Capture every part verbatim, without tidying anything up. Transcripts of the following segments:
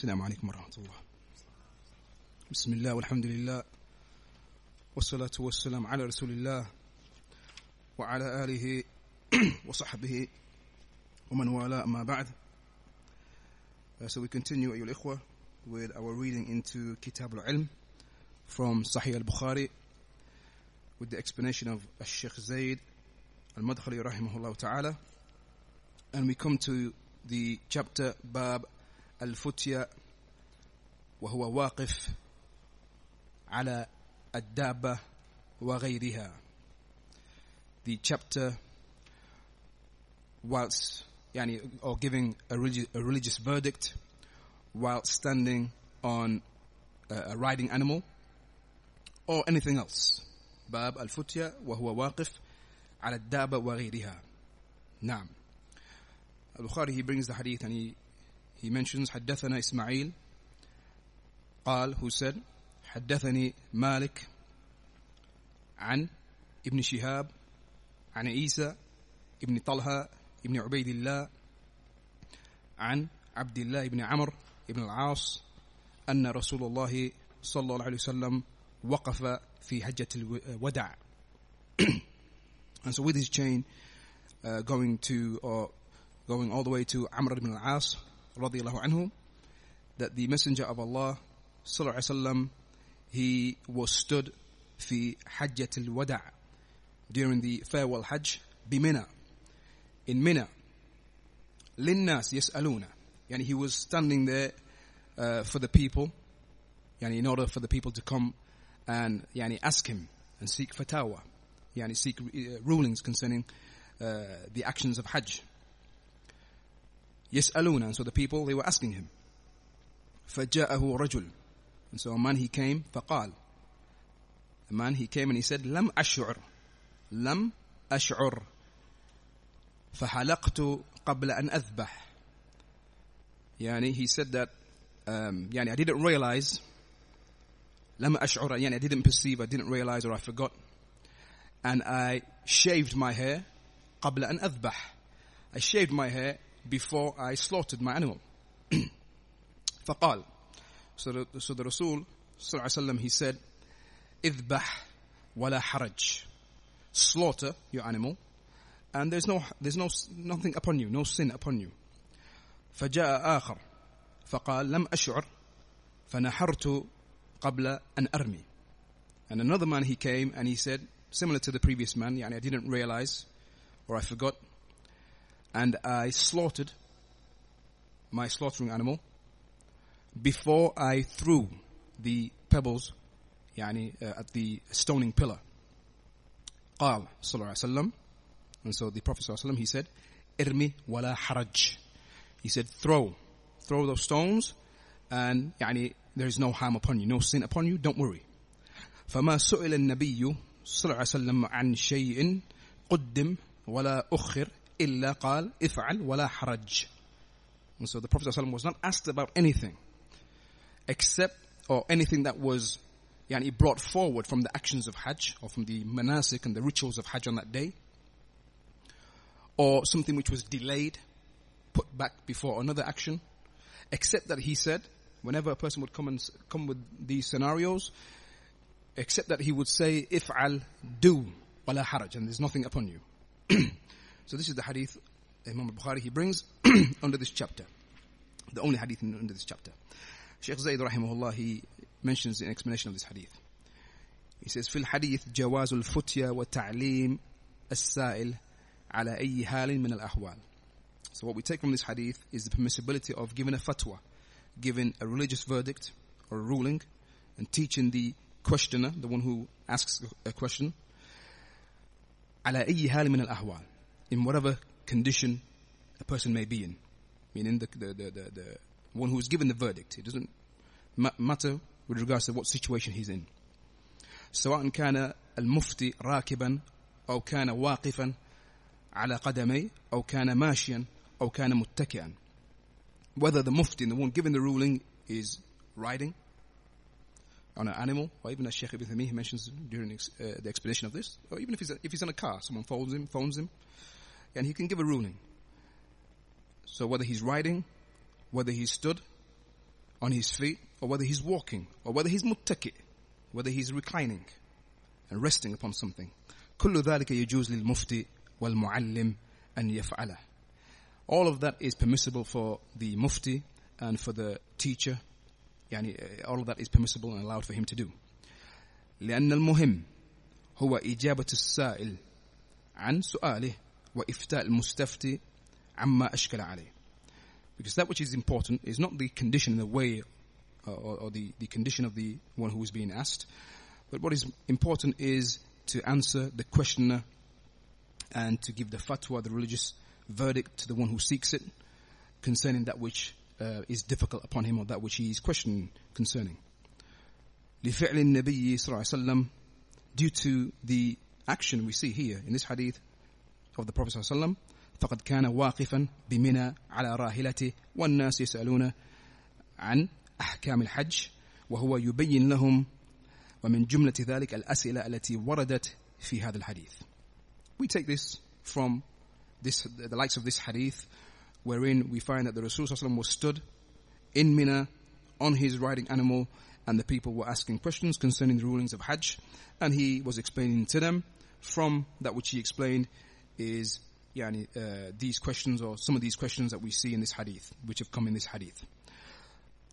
السلام عليكم ورحمة الله بسم الله والحمد لله والصلاة والسلام على رسول الله وعلى آله وصحبه ومن والاه ما بعد. Uh, so we continue, أيها الإخوة, with our reading into Kitab al-Ilm from Sahih al Bukhari with the explanation of Sheikh Zayd al-Madkhali rahimahullah ta'ala, and we come to the chapter Bab al-Futya wa huwa waqif ala ad-dabba wa ghayriha. The chapter whilst yani, or giving a religious, a religious verdict while standing on a, a riding animal or anything else. Bab al-Futya wa huwa waqif ala ad-dabba wa ghayriha. Naam. Al-Bukhari, he brings the hadith and he He mentions حدثنا إسماعيل قال, who said حدثني مالك عن ابن شهاب عن عيسى ابن طلحة ابن عبيد الله عن عبد الله ابن عمر ابن العاص أن رسول الله صلى الله عليه وسلم وقف في حجة الوداع. And so with his chain uh, going to or going all the way to Amr ibn Al-Aas radiyallahu anhu, that the Messenger of Allah sallallahu alaihi wasallam, he was stood fi hajjatil wada' during the farewell hajj bi Mina, in Mina, linnas yasaluna, yani he was standing there uh, for the people, yani in order for the people to come and yani ask him and seek fatawa, yani seek uh, rulings concerning uh, the actions of hajj. Yas'aluna, and so the people, they were asking him. فَجَاءَهُ رَجُلٌ, and so a man, he came, فَقَال, a man, he came and he said, لَمْ أَشْعُرْ لَمْ أَشْعُرْ فَحَلَقْتُ قَبْلَ أَنْ أَذْبَحْ. Yani, he said that, um, yani, I didn't realize, لَمْ أَشْعُرْ, yani, I didn't perceive, I didn't realize, or I forgot, and I shaved my hair, قَبْلَ أَنْ أَذْبَحْ, I shaved my hair before I slaughtered my animal. فقال, so, so the Rasul sallallahu alaihi wasallam, he said, اذبح ولا حرج, slaughter your animal and there's no there's no nothing upon you, no sin upon you. فجاء آخر فقال لم أشعر فنحرت قبل أن أرمي. And another man, he came and he said, similar to the previous man, يعني, I didn't realize or I forgot, and I slaughtered my slaughtering animal before I threw the pebbles yani, uh, at the stoning pillar. قال صلى الله عليه وسلم, and so the Prophet صلى الله عليه وسلم, he said, إرمي ولا حرج. He said, throw, throw those stones, and يعني, there is no harm upon you, no sin upon you, don't worry. فما سئل النبي صلى الله عليه وسلم عن شيء قدم ولا أخر إلا قال افعل ولا حرج. And so the Prophet ﷺ was not asked about anything except, or anything that was yani, brought forward from the actions of Hajj, or from the manasik and the rituals of Hajj on that day, or something which was delayed, put back before another action, except that he said, whenever a person would come and come with these scenarios, except that he would say, if'al, do, wala haraj, and there's nothing upon you. So this is the hadith Imam Bukhari, he brings under this chapter. The only hadith under this chapter. Sheikh Zayd rahimahullah, he mentions an explanation of this hadith. He says, في الحديث جواز الفتية وتعليم السائل على أي حال من الأحوال. So what we take from this hadith is the permissibility of giving a fatwa, giving a religious verdict or a ruling, and teaching the questioner, the one who asks a question, على أي حال من الأحوال, in whatever condition a person may be in. Meaning the, the, the, the, the one who is given the verdict. It doesn't ma- matter with regards to what situation he's in. سواء كان المفتي راكبا أو كان واقفا على قدمي أو كان ماشيا أو كان متكئا. Whether the mufti, the one giving the ruling, is riding on an animal, or even as Sheikh Ibn Thamir mentions during ex- uh, the explanation of this, or even if he's, if he's in a car, someone phones him, phones him, and he can give a ruling. So whether he's riding, whether he stood, on his feet, or whether he's walking, or whether he's muttaki, whether he's reclining and resting upon something. كل ذلك يجوز للمفتي والمعلم أن يفعله. All of that is permissible for the mufti and for the teacher. يعني all of that is permissible and allowed for him to do. لأن المهم هو إجابة السائل عن سؤاله وإفتاء المستفتي عما أشكل عليه. Because that which is important is not the condition, the way, or, or the, the condition of the one who is being asked, but what is important is to answer the questioner and to give the fatwa, the religious verdict, to the one who seeks it concerning that which uh, is difficult upon him or that which he is questioning concerning. لِفِعْلِ النَّبِيِّ صلى الله عليه وسلم, due to the action we see here in this hadith of the Prophet صلى الله عليه وسلم, فَقَدْ كَانَ وَاقِفًا بِمِنَى عَلَى رَاهِلَتِهِ وَالنَّاسِ يَسْأَلُونَ عَنْ أَحْكَامِ الْحَجِّ وَهُوَ يُبَيِّن لَهُمْ وَمِنْ جُمْلَةِ ذَلِكَ الْأَسْئِلَةَ الَّتِي وَرَدَتْ فِي هَذَا الْحَدِيثِ. We take this from this, the likes of this hadith, wherein we find that the Rasul ﷺ was stood in Mina on his riding animal, and the people were asking questions concerning the rulings of Hajj, and he was explaining to them. From that which he explained is yani, uh, these questions, or some of these questions that we see in this hadith, which have come in this hadith.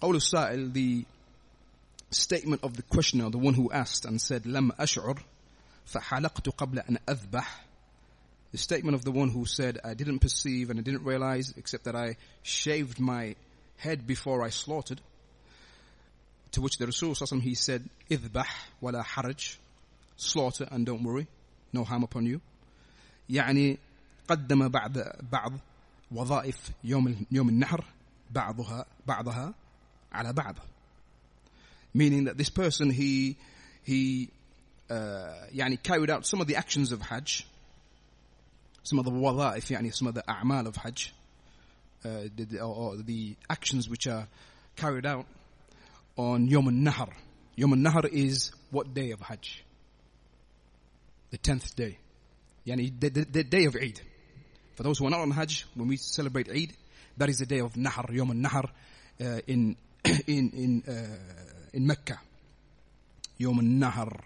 Qawl as-sa'il, the statement of the questioner, the one who asked and said, "Lam ash'ur, fahalaqtu qabla an adhbah." The statement of the one who said, "I didn't perceive and I didn't realize, except that I shaved my head before I slaughtered." To which the Rasul ﷺ, he said, "Idhbah wala haraj," slaughter and don't worry, no harm upon you. يعني قدم بعض بعض وظائف يوم يوم النحر بعضها بعضها على بعض. Meaning that this person, he he uh, يعني carried out some of the actions of Hajj. Some of the wada'if, yani some of the a'mal of Hajj, uh, the, or, or the actions which are carried out on Yom al-Nahar. Yom al-Nahar is what day of Hajj? The tenth day. Yani the, the, the day of Eid. For those who are not on Hajj, when we celebrate Eid, that is the day of Nahar, Yom al-Nahar, uh, in, in, in, uh, in Mecca. Yom al-Nahar.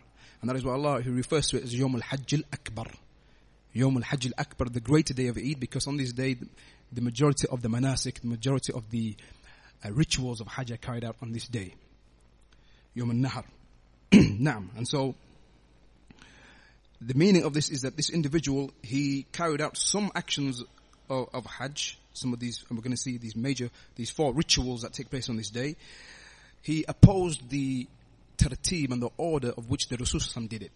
And that is what Allah, He refers to it as Yom al-Hajj al-Akbar. Yawm al-Hajj al-Akbar, the greater day of Eid, because on this day, the majority of the manasik, the majority of the uh, rituals of Hajj are carried out on this day. Yawm al-Nahar. Naam. And so, the meaning of this is that this individual, he carried out some actions of, of Hajj, some of these, and we're going to see these major, these four rituals that take place on this day. He opposed the tartib and the order of which the Rasul did it.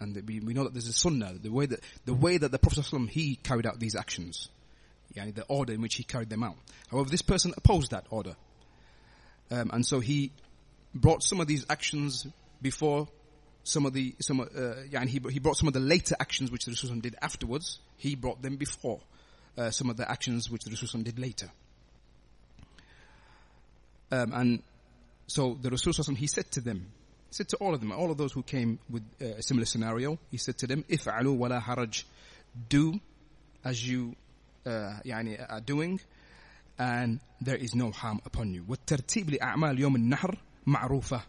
And we know that there's a sunnah, the way that the way that the Prophet ﷺ, he carried out these actions, yani the order in which he carried them out. However, this person opposed that order, um, and so he brought some of these actions before some of the some. Uh, yani he he brought some of the later actions which the Rasul ﷺ did afterwards. He brought them before uh, some of the actions which the Rasul ﷺ did later. Um, and so the Rasul ﷺ, he said to them. He said to all of them, all of those who came with a similar scenario, he said to them, "If'alu wala haraj," do as you uh, يعني, are doing, and there is no harm upon you. وَالتَّرْتِيبِ لِأَعْمَالِ يَوْمِ النَّحْرِ مَعْرُوفَةٌ.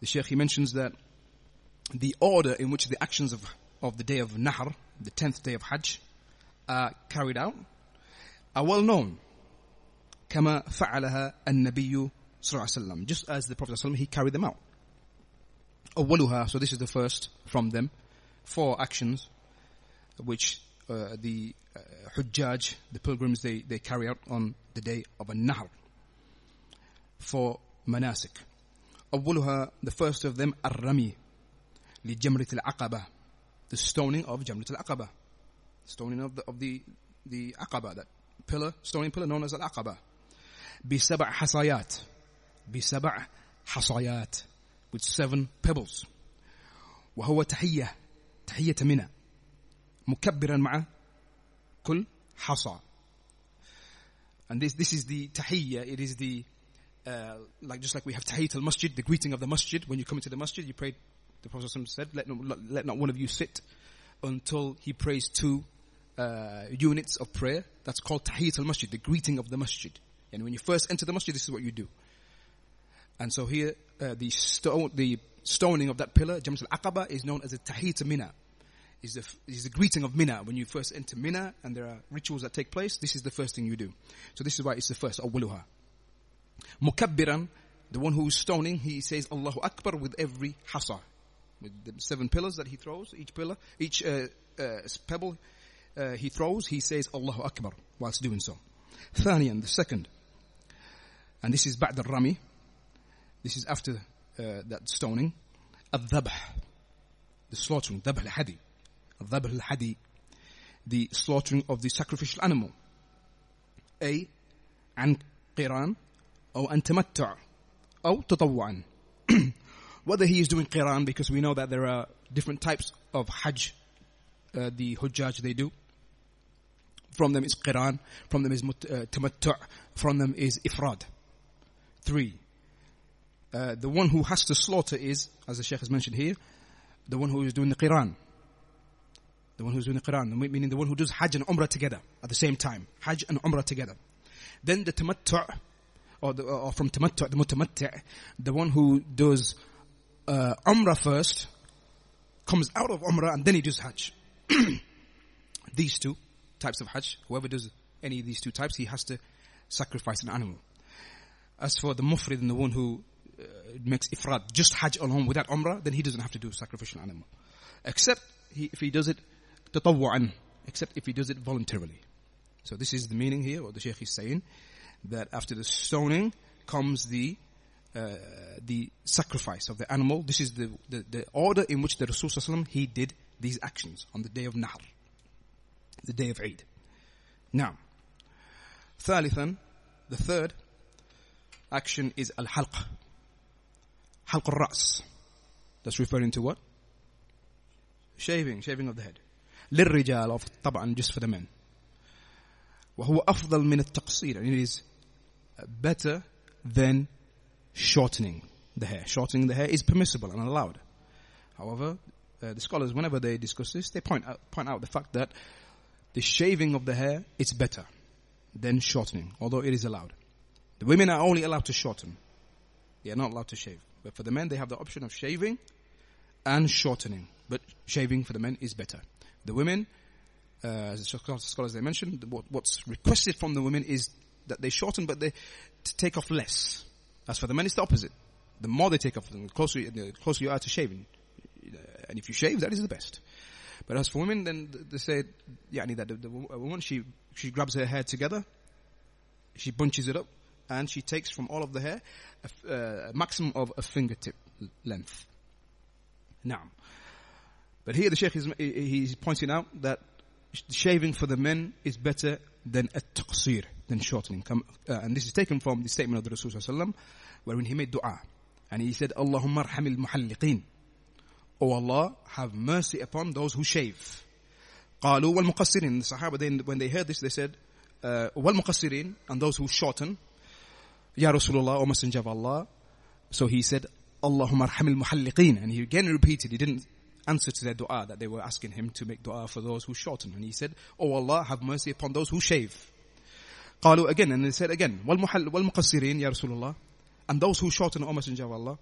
The Shaykh, he mentions that the order in which the actions of, of the day of Nahr, the tenth day of Hajj, are carried out, are well known. كَمَا فَعَلَهَا النَّبِيُّ وسلم, just as the Prophet ﷺ, he carried them out. أولها, so this is the first from them, four actions which uh, the uh, Hujjaj, the pilgrims, they, they carry out on the day of An-Nahr, for manasik. أولها, the first of them, الرمي لجمرة العقبة, the stoning of جمرة العقبة, stoning of the of the the Aqaba, that pillar, stoning pillar known as Al-Aqaba, بسبع حصيات. بسبع حصيات, with seven pebbles. وهو تحية تحية منى مكبرا مع كل حصى. And this this is the tahiyya. It is the uh, like just like we have tahiyyat al-masjid, the greeting of the masjid. When you come into the masjid, you pray. The Prophet said, "Let not, let not one of you sit until he prays two uh, units of prayer." That's called tahiyyat al-masjid, the greeting of the masjid. And when you first enter the masjid, this is what you do. And so here, uh, the stone, the stoning of that pillar, Jamrat al-Aqaba, is known as the Tahiyat to Mina. Is the is the greeting of Mina. When you first enter Mina, and there are rituals that take place, this is the first thing you do. So this is why it's the first, awwaluha. Mukabbiran, the one who is stoning, he says Allahu Akbar with every hasa, with the seven pillars that he throws, each pillar, each uh, uh, pebble uh, he throws, he says Allahu Akbar whilst doing so. Thaniyan, the second, and this is ba'd al-rami, this is after uh, that stoning, al-dhabh, the slaughtering, dhabh al-hadi, al-dhabh al-hadi, the slaughtering of the sacrificial animal, a an qiran or an tamattu' or tatawwu'an. Whether he is doing qiran, because we know that there are different types of hajj, uh, the hujjaj they do. From them is qiran, from them is uh, tamattu', from them is ifrad. Three. Uh, the one who has to slaughter is, as the Sheikh has mentioned here, the one who is doing the qiran. The one who is doing the qiran, meaning the one who does hajj and umrah together at the same time. Hajj and umrah together. Then the tamattu', Or, the, or from tamattu', the mutamatti', the one who does uh, umrah first, comes out of umrah and then he does hajj. These two types of hajj, whoever does any of these two types, he has to sacrifice an animal. As for the mufrid and the one who uh, makes ifrad, just hajj alone without umrah, then he doesn't have to do sacrificial animal. Except he, if he does it tatawwu'an, except if he does it voluntarily. So this is the meaning here, what the Shaykh is saying, that after the stoning comes the uh, the sacrifice of the animal. This is the, the, the order in which the Rasul Sallallahu Alaihi Wasallam, he did these actions on the day of Nahr, the day of Eid. Now, thalithan, the third action is al-halq, halq al-ra's. That's referring to what? Shaving, shaving of the head. Lirrijal, of taban, just for the men. وَهُوَ أَفْضَلْ مِنَ التَّقْصِيرِ, and it is better than shortening the hair. Shortening the hair is permissible and allowed. However, uh, the scholars, whenever they discuss this, they point out, point out the fact that the shaving of the hair is better than shortening, although it is allowed. The women are only allowed to shorten. They are not allowed to shave. But for the men, they have the option of shaving and shortening. But shaving for the men is better. The women, Uh, as the scholars they mentioned, what, what's requested from the women is that they shorten, but they to take off less. As for the men, it's the opposite. The more they take off, the closer, the closer you are to shaving. And if you shave, that is the best. But as for women, then they say, yeah, that the, the woman, she, she grabs her hair together, she bunches it up, and she takes from all of the hair a, a maximum of a fingertip length. Now, but here the Sheikh is he's pointing out that shaving for the men is better than at-taqsir, than shortening. Come, uh, and this is taken from the statement of the Rasul Sallallahu Alaihi Wasallam, where when he made dua, and he said, Allahumma arhamil muhalliqeen. O Allah, have mercy upon those who shave. Qalu wal muqassirin. The Sahaba, they, when they heard this, they said, uh, wal muqassirin, and those who shorten. Ya Rasulullah, O Messenger of Allah. So he said, Allahumma arhamil muhalliqeen. And he again repeated, he didn't answer to their dua that they were asking him to make dua for those who shorten. And he said, O Allah, have mercy upon those who shave. Qalu again, and they said again, wal muqassirin, ya Rasulullah. And those who shorten, O Messenger of Allah.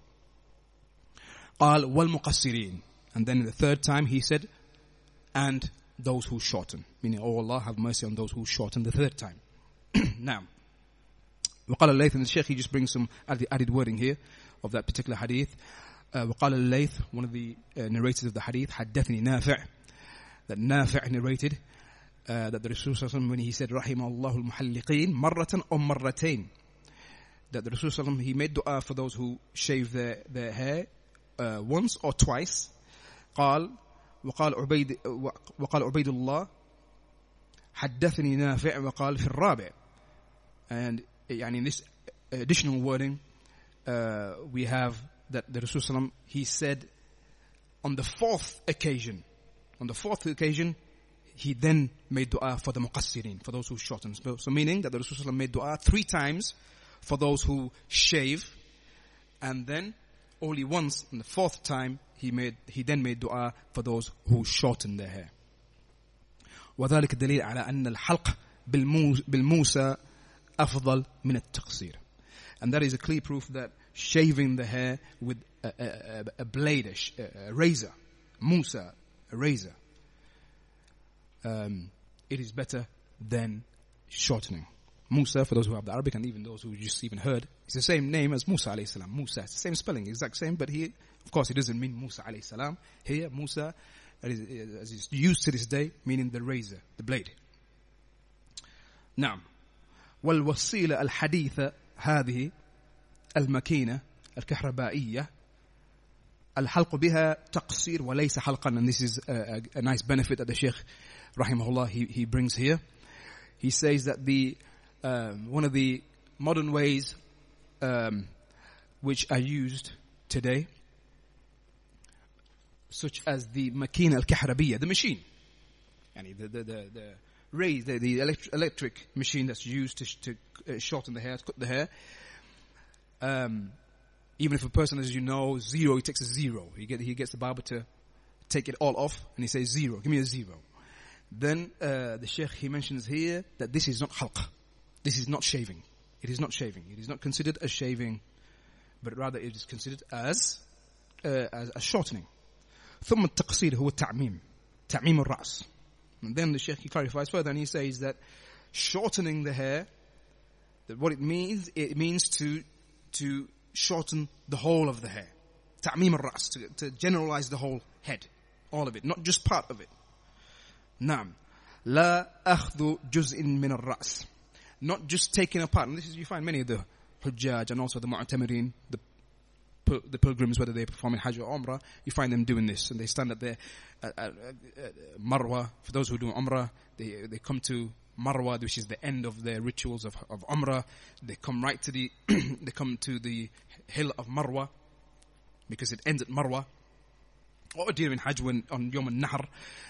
Qal wal muqassirin. And then the third time he said, and those who shorten. Meaning, O Allah, have mercy on those who shorten the third time. Now, وقال الليث, and the Sheikh, he just brings some added wording here of that particular hadith. Uh, وقال الليث, one of the uh, narrators of the hadith, حدثني نافع, that Nafi' narrated uh, that the Rasul Sallallahu Alaihi Wasallam, when he said رحم الله المحلقين مرة أو مرتين, that the Rasul Sallallahu Alaihi Wasallam, he made dua for those who shave their, their hair uh, once or twice. قال وقال عبيد وقال عبيد الله حدثني نافع وقال في الرابع. And يعني in this additional wording uh, we have that the Rasul Sallam, he said on the fourth occasion, on the fourth occasion, he then made dua for the muqassirin, for those who shorten. So meaning that the Rasul Sallam made dua three times for those who shave, and then only once, on the fourth time, he made he then made dua for those who shorten their hair. وَذَلِكَ الدَّلِيلَ عَلَىٰ أَنَّ الْحَلْقَ بِالْمُوسَى أفضل من التقصير. And that is a clear proof that shaving the hair with a, a, a blade, a, a razor, Musa, a razor, um, it is better than shortening. Musa, for those who have the Arabic and even those who just even heard, it's the same name as Musa alayhi salam. Musa, it's the same spelling, exact same, but here, of course, it doesn't mean Musa alayhi salam. Here, Musa, as it's used to this day, meaning the razor, the blade. Now, والوسيلة الحديثة هذه المكينة الكهربائية الحلق بها تقصير وليس حلقا. And this is a, a, a nice benefit that the Sheikh, rahimahullah, he, he brings here. He says that the um, one of the modern ways um, which are used today, such as the makina al-kahrabiyya, the machine, yani the the the, the ray, the, the electric, electric machine that's used to, to uh, shorten the hair, to cut the hair. Um, even if a person, as you know, zero, he takes a zero. He, get, he gets the barber to take it all off, and he says zero. Give me a zero. Then uh, the Sheikh, he mentions here that this is not halqa. This is not shaving. It is not shaving. It is not considered as shaving, but rather it is considered as uh, as a shortening. ثم التقصير هو التعميم تعميم الرأس. And then the Sheikh, he clarifies further, and he says that shortening the hair, that what it means, it means to to shorten the whole of the hair. تعميم الرأس, to generalize the whole head, all of it, not just part of it. نعم لا أخذ جزء من الرأس, not just taking apart. And this is, you find many of the Hujjaj and also the Mu'tamirin, the the pilgrims, whether they perform in Hajj or Umrah, you find them doing this. And they stand at their at, at, at Marwa. For those who do Umrah, they they come to Marwa, which is the end of their rituals of, of Umrah. They come right to the they come to the hill of Marwa, because it ends at Marwa. Or during Hajj, when on Yom al-Nahr,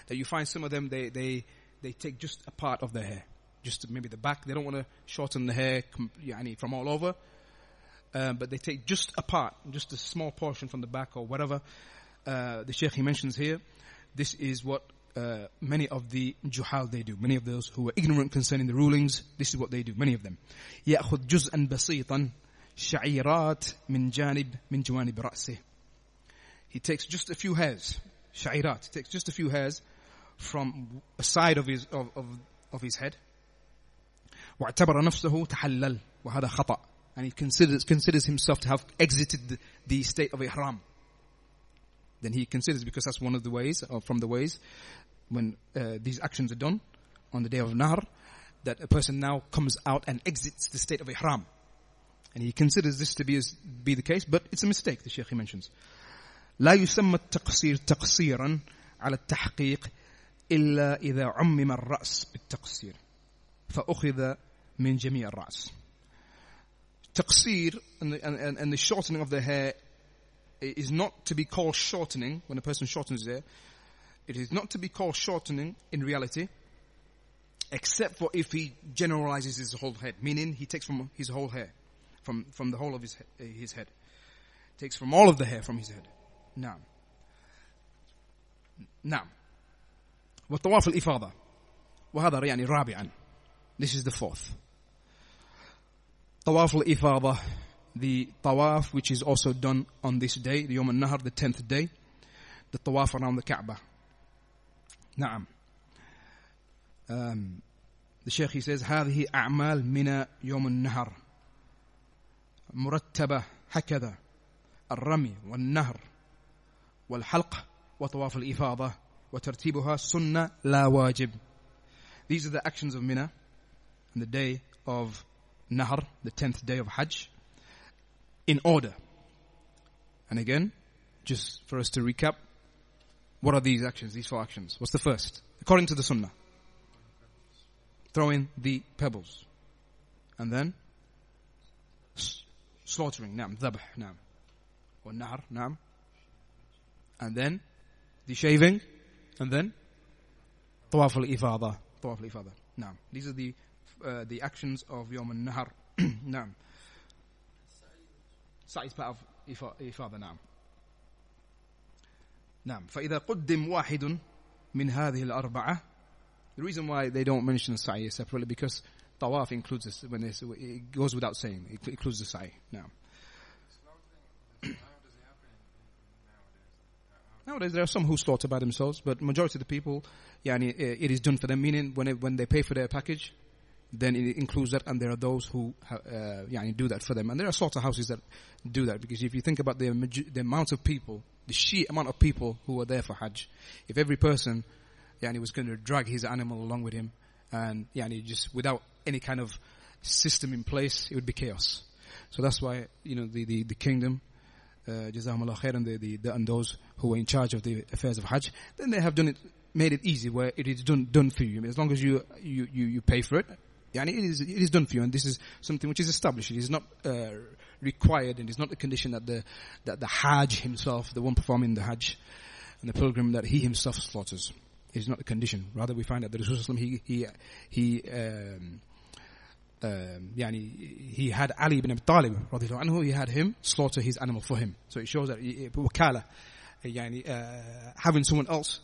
that you find some of them, they they they take just a part of their hair, just maybe the back. They don't want to shorten the hair from all over. Uh, but they take just a part, just a small portion from the back or whatever. Uh, the Sheikh, he mentions here, this is what uh, many of the juhal they do. Many of those who are ignorant concerning the rulings, this is what they do, many of them. يَأْخُذْ جُزْءًا بَسِيطًا شَعِيرَاتٍ مِنْ جَانِبٍ مِنْ جُوَانِبِ رَأْسِهِ. He takes just a few hairs, شَعِيرَات, he takes just a few hairs from a side of his, of, of, of his head. وَاعْتَبَرَ نَفْسَهُ تَحَلَّلْ وَهَذَا خَطَأ. And he considers considers himself to have exited the, the state of ihram. Then he considers, because that's one of the ways, or from the ways, when uh, these actions are done on the day of Nahr, that a person now comes out and exits the state of ihram. And he considers this to be as, be the case, but it's a mistake, the Sheikh, he mentions. لا يسمى التقصير تقصيرا على التحقيق إلا إذا عمم الرأس بالتقصير فأخذ من جميع الرأس. Taqseer and, and, and the shortening of the hair is not to be called shortening when a person shortens their hair. It is not to be called shortening in reality, except for if he generalizes his whole head, meaning he takes from his whole hair, from, from the whole of his, his head. Takes from all of the hair from his head. Now. Now. وَالطَّوَافُ الْإِفَاضَةِ وَهَذَا رَيَعْنِ رَابِعًا. This is the fourth. Tawaf al-Ifada, the tawaf which is also done on this day, the Yom al-Nahr, the tenth day, the tawaf around the Kaaba. Naam. Um, the Sheikh, he says, هذه أعمال من يوم النهر مرتبة هكذا الرمي والنهر والحلق وطواف الإفاضة وترتيبها سنة لا واجب. These are the actions of Mina and the day of Nahr, the tenth day of Hajj, in order. And again, just for us to recap, what are these actions, these four actions? What's the first? According to the Sunnah, throwing the pebbles. And then, slaughtering, naam, dhabh, naam. Or nahr, naam. And then, the shaving. And then, tawaf al-ifada, tawaf al-ifada, naam. These are the Uh, the actions of Yom al-Nahr. Naam. Sa'i is part of Ifada, naam. Naam. فَإِذَا قُدِّمْ وَاحِدٌ مِنْ هَذِهِ الْأَرْبَعَةِ. The reason why they don't mention Sa'i separately, because tawaf includes this, when this, it goes without saying, it includes the sa'i. Now, nowadays there are some who slaughter by themselves, but majority of the people, yeah, and it, it is done for them. Meaning, when it, when they pay for their package, then it includes that, and there are those who ha- uh, yeah, do that for them. And there are slaughterhouses that do that, because if you think about the the amount of people, the sheer amount of people who are there for Hajj, if every person, yeah, and he was going to drag his animal along with him, and yeah, and he just without any kind of system in place, it would be chaos. So that's why, you know, the the, the kingdom, Jazakumullah khair, and the, the, the and those who are in charge of the affairs of Hajj, then they have done it, made it easy where it is done done for you. I mean, as long as you you you, you pay for it. Yeah, and it is, it is done for you, and this is something which is established. It is not uh, required, and it's not a condition that the that the Hajj himself, the one performing the Hajj, and the pilgrim, that he himself slaughters. It is not a condition. Rather, we find that the Rasulullah, he he he, um, um, yeah, and he he had Ali ibn Abi Talib radhiallahu anhu. He had him slaughter his animal for him. So it shows that wakala, yeah, and, uh, having someone else,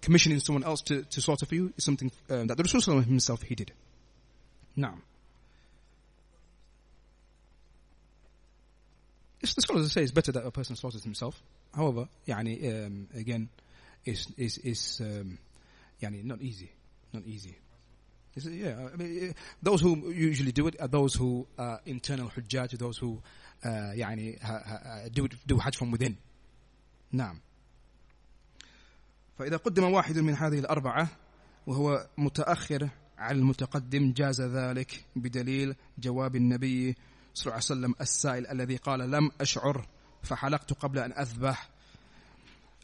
commissioning someone else to, to slaughter for you, is something um, that the Rasulullah himself he did. Now, it's, the scholars say it's better that a person slaughters himself. However, yani, um, again, it's, it's, it's um, yani, not easy. Not easy. It's, yeah, I mean, those who usually do it are those who are internal hujjaj, those who uh, yani, ha, ha, do, it, do hajj from within. Now, فإذا قدم واحد من هذه الأربعة وهو متأخر على المتقدم جاز ذلك بدليل جواب النبي صلى الله عليه وسلم السائل الذي قال لم أشعر فحلقت قبل أن أذبح.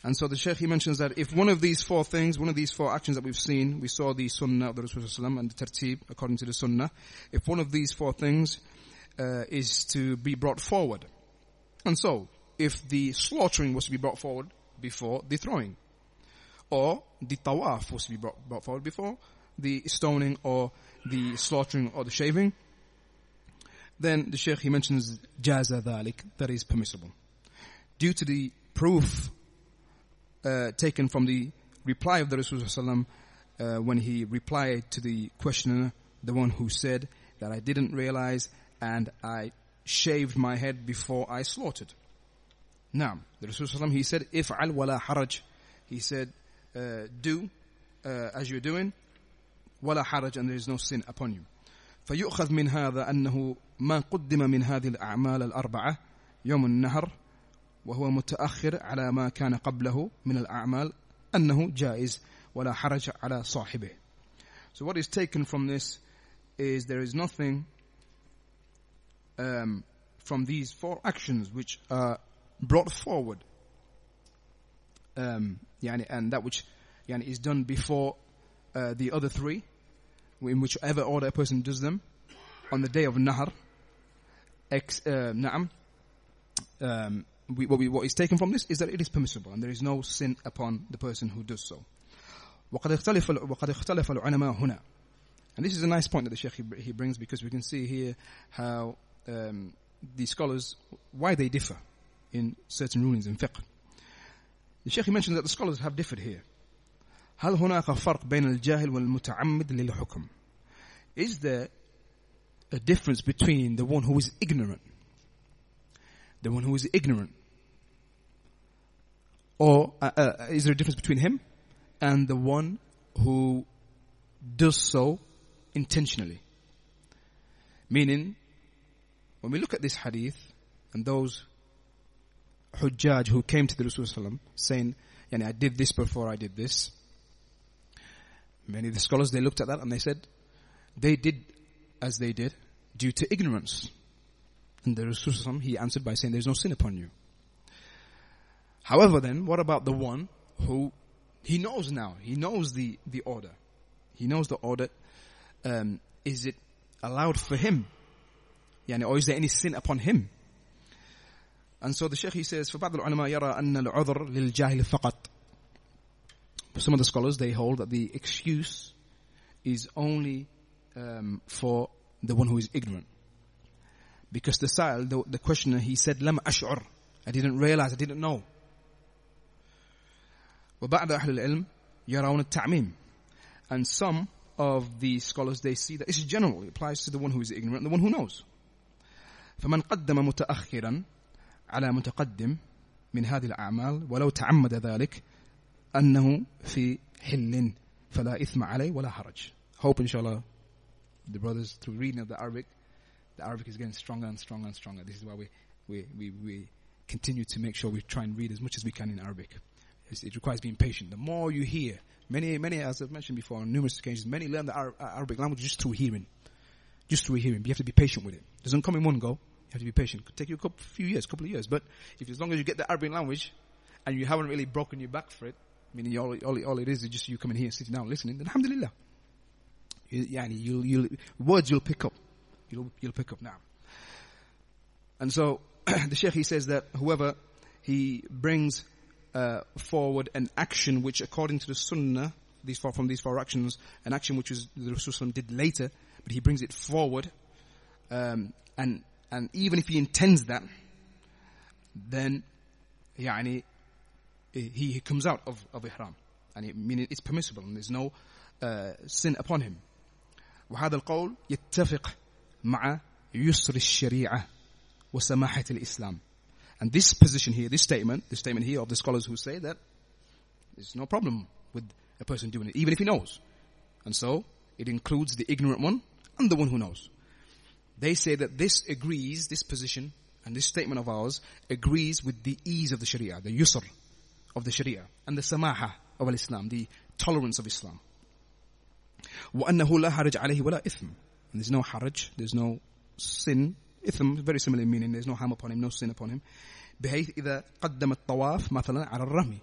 And so the Sheikh, he mentions that if one of these four things, one of these four actions that we've seen, we saw the sunnah of the Rasulullah and the tartib according to the sunnah, if one of these four things uh, is to be brought forward, and so if the slaughtering was to be brought forward before the throwing, or the tawaf was to be brought, brought forward before the stoning or the slaughtering or the shaving, then the Sheikh, he mentions jaza dhalik, that is permissible, due to the proof uh, taken from the reply of the Rasulullah uh, when he replied to the questioner, the one who said that I didn't realize and I shaved my head before I slaughtered. Now, the Rasulullah, he said, if'al wala haraj. He said, uh, do uh, as you're doing. ولا حرج, and there is no sin upon you. فيؤخذ من هذا أنه ما قدم من هذه الأعمال الأربعة يوم النهر وهو متأخر على ما كان قبله من الأعمال أنه جائز ولا حرج على صاحبه. So what is taken from this is there is nothing um, from these four actions which are brought forward, um, يعني, and that which يعني, is done before uh, the other three, in whichever order a person does them, on the day of Nahar, ex, uh, Na'am, um, we, what, we, what is taken from this is that it is permissible, and there is no sin upon the person who does so. وَقَدْ اختلف, وقد اختلف العلماء هنا. And this is a nice point that the Sheikh, he, he brings, because we can see here how um, the scholars, why they differ in certain rulings in fiqh. The Sheikh, he mentioned that the scholars have differed here. هل هناك فرق بين الجاهل والمتعمد للحكم? Is there a difference between the one who is ignorant, the one who is ignorant, or uh, uh, is there a difference between him and the one who does so intentionally? Meaning, when we look at this hadith and those hujjaj who came to the Rasulullah saying, "Yani, I did this before I did this." Many of the scholars, they looked at that and they said, they did as they did due to ignorance. And the Rasulullah, he answered by saying, there's no sin upon you. However then, what about the one who, he knows now, he knows the, the order. He knows the order. Um, is it allowed for him? Yani, or is there any sin upon him? And so the Shaykh, he says, فَبَعْضُ الْعُلَمَا يَرَى أَنَّ الْعُذْرَ لِلْجَاهِلِ فَقَطْ. Some of the scholars, they hold that the excuse is only um, for the one who is ignorant. Because the sa'il, the, the questioner, he said, لَمْ أَشْعُرْ, I didn't realize, I didn't know. وَبَعْدَ أَحْلِ الْعِلْمِ يَرَوْنَ التَّعْمِيمِ. And some of the scholars, they see that it's general. It applies to the one who is ignorant and the one who knows. فَمَنْ قَدَّمَ مُتَأَخِّرًا عَلَى مُتَقَدِّمٍ مِنْ هَذِهِ الْأَعْمَالِ وَلَوْ تَعَمَّدَ ذَلِكَ أَنَّهُ فِي حِلٍّ فَلَا إِثْمَ عَلَيْهِ وَلَا حَرَجٍ. Hope, inshallah, the brothers, through reading of the Arabic, the Arabic is getting stronger and stronger and stronger. This is why we, we, we, we continue to make sure we try and read as much as we can in Arabic. It requires being patient. The more you hear, many, many, as I've mentioned before on numerous occasions, many learn the Arabic language just through hearing. Just through hearing. You have to be patient with it. It doesn't come in one go. You have to be patient. It could take you a couple, few years, couple of years. But if as long as you get the Arabic language and you haven't really broken your back for it, meaning all, all, all it is is just you coming here, sitting down, listening, then alhamdulillah. You, you'll, you'll, words you'll pick up. You'll, you'll pick up now. And so the Sheikh, he says that whoever he brings Uh, forward an action which, according to the Sunnah, these four, from these four actions, an action which was the Rasulullah did later, but he brings it forward, um, and and even if he intends that, then, yani, he, he comes out of of ihram, and it, meaning it's permissible, and there's no uh, sin upon him. وهذا القول يتفق مع يسر الشريعة وسماحة الإسلام. And this position here, this statement, this statement here of the scholars who say that there's no problem with a person doing it, even if he knows. And so, it includes the ignorant one and the one who knows. They say that this agrees, this position and this statement of ours agrees with the ease of the Sharia, the yusr of the Sharia, and the samaha of al-Islam, the tolerance of Islam. وَأَنَّهُ لَا حَرَجْ عَلَيْهِ وَلَا إِثْمٍ. And there's no haraj, there's no sin. Itham, very similar meaning. There's no harm upon him, no sin upon him. بحيث إذا قدم الطواف مثلا على الرمي.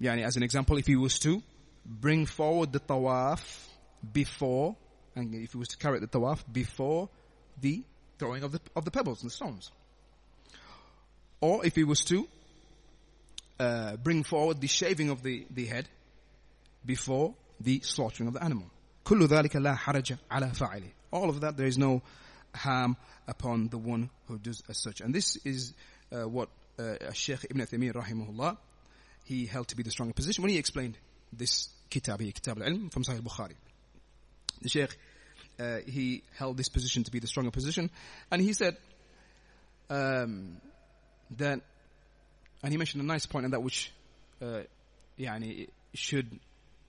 يعني, as an example, if he was to bring forward the tawaf before, and if he was to carry the tawaf before the throwing of the of the pebbles and the stones, or if he was to uh, bring forward the shaving of the the head before the slaughtering of the animal. كل ذلك لا حرج على فاعله. All of that, there is no harm upon the one who does as such. And this is uh, what uh, Sheikh Ibn Al Thamir, rahimahullah, he held to be the stronger position when he explained this kitab, kitab al-ilm, from Sahih al Bukhari. The Sheikh, uh, he held this position to be the stronger position, and he said um, that, and he mentioned a nice point on that, which uh, yeah, and it should,